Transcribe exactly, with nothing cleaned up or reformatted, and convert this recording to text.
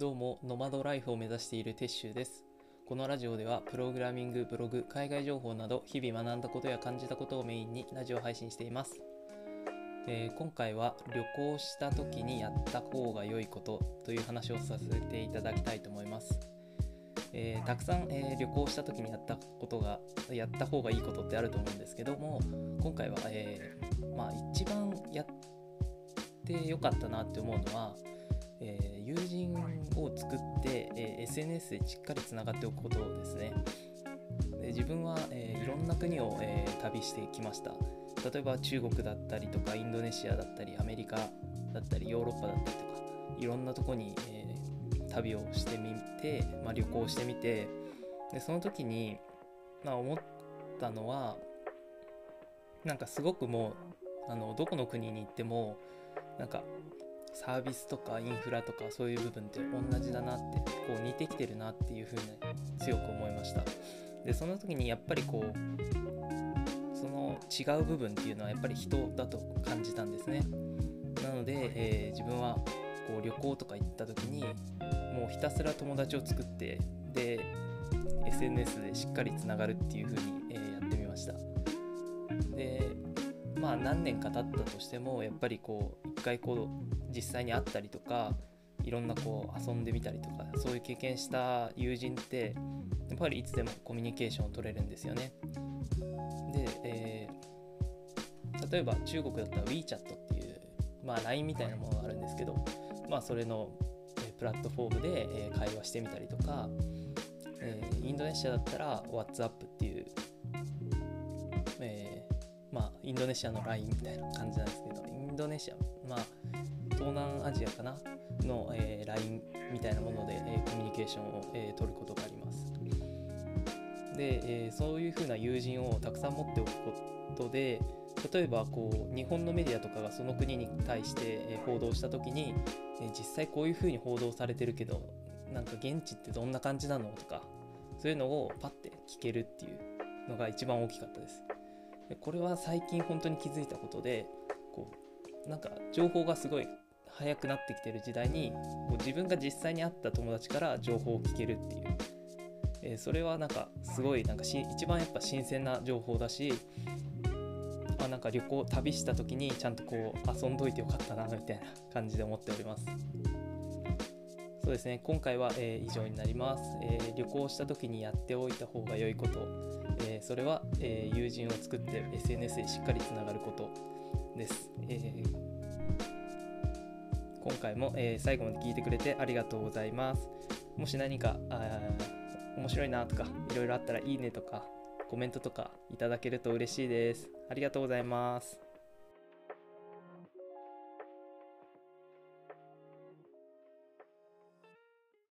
どうもノマドライフを目指しているテッシュです。このラジオではプログラミング、ブログ、海外情報など日々学んだことや感じたことをメインにラジオ配信しています。えー、今回は旅行した時にやった方が良いことという話をさせていただきたいと思います。えー、たくさん、えー、旅行した時にやったことがやった方がいいことってあると思うんですけども、今回は、えーまあ、一番やって良かったなって思うのは、えー、友人を作って、えー、エスエヌエス でしっかりつながっておくことですね。で、自分は、えー、いろんな国を、えー、旅してきました。例えば中国だったりとかインドネシアだったりアメリカだったりヨーロッパだったりとか、いろんなとこに、えー、旅をしてみて、まあ、旅行してみて、でその時に、まあ、思ったのはなんかすごくもうあのどこの国に行ってもなんかサービスとかインフラとかそういう部分って同じだなってこう似てきてるなっていう風に強く思いました。でその時にやっぱりこうその違う部分っていうのはやっぱり人だと感じたんですね。なので、えー、自分はこう旅行とか行った時にもうひたすら友達を作って、で エスエヌエス でしっかりつながるっていう風に、えー、やってみました。でまあ何年か経ったとしてもやっぱりこう一回こう実際に会ったりとかいろんなこう遊んでみたりとかそういう経験した友人ってやっぱりいつでもコミュニケーションを取れるんですよね。で、えー、例えば中国だったら WeChat っていう、まあ、ライン みたいなものがあるんですけど、まあ、それのプラットフォームで会話してみたりとか、えー、インドネシアだったら WhatsApp っていう、えーまあ、インドネシアの ライン みたいな感じなんですけど、インドネシア、まあ東南アジアかなの、えー、ライン みたいなもので、えー、コミュニケーションを、えー、取ることがあります。で、えー、そういう風な友人をたくさん持っておくことで、例えばこう日本のメディアとかがその国に対して、えー、報道した時に、えー、実際こういう風に報道されてるけどなんか現地ってどんな感じなのとか、そういうのをパッて聞けるっていうのが一番大きかったです。でこれは最近本当に気づいたことで、こうなんか情報がすごい早くなってきてる時代にこう自分が実際に会った友達から情報を聞けるっていう、えー、それはなんかすごいなんかし一番やっぱ新鮮な情報だし、まあ、なんか旅行旅した時にちゃんとこう遊んどいてよかったなみたいな感じで思っております。そうですね、今回は、えー、以上になります。えー、旅行した時にやっておいた方が良いこと、えー、それは、えー、友人を作って エスエヌエス でしっかりつながることです。えー今回も、えー、最後まで聞いてくれてありがとうございます。もし何か面白いなとかいろいろあったらいいねとかコメントとかいただけると嬉しいです。ありがとうございます。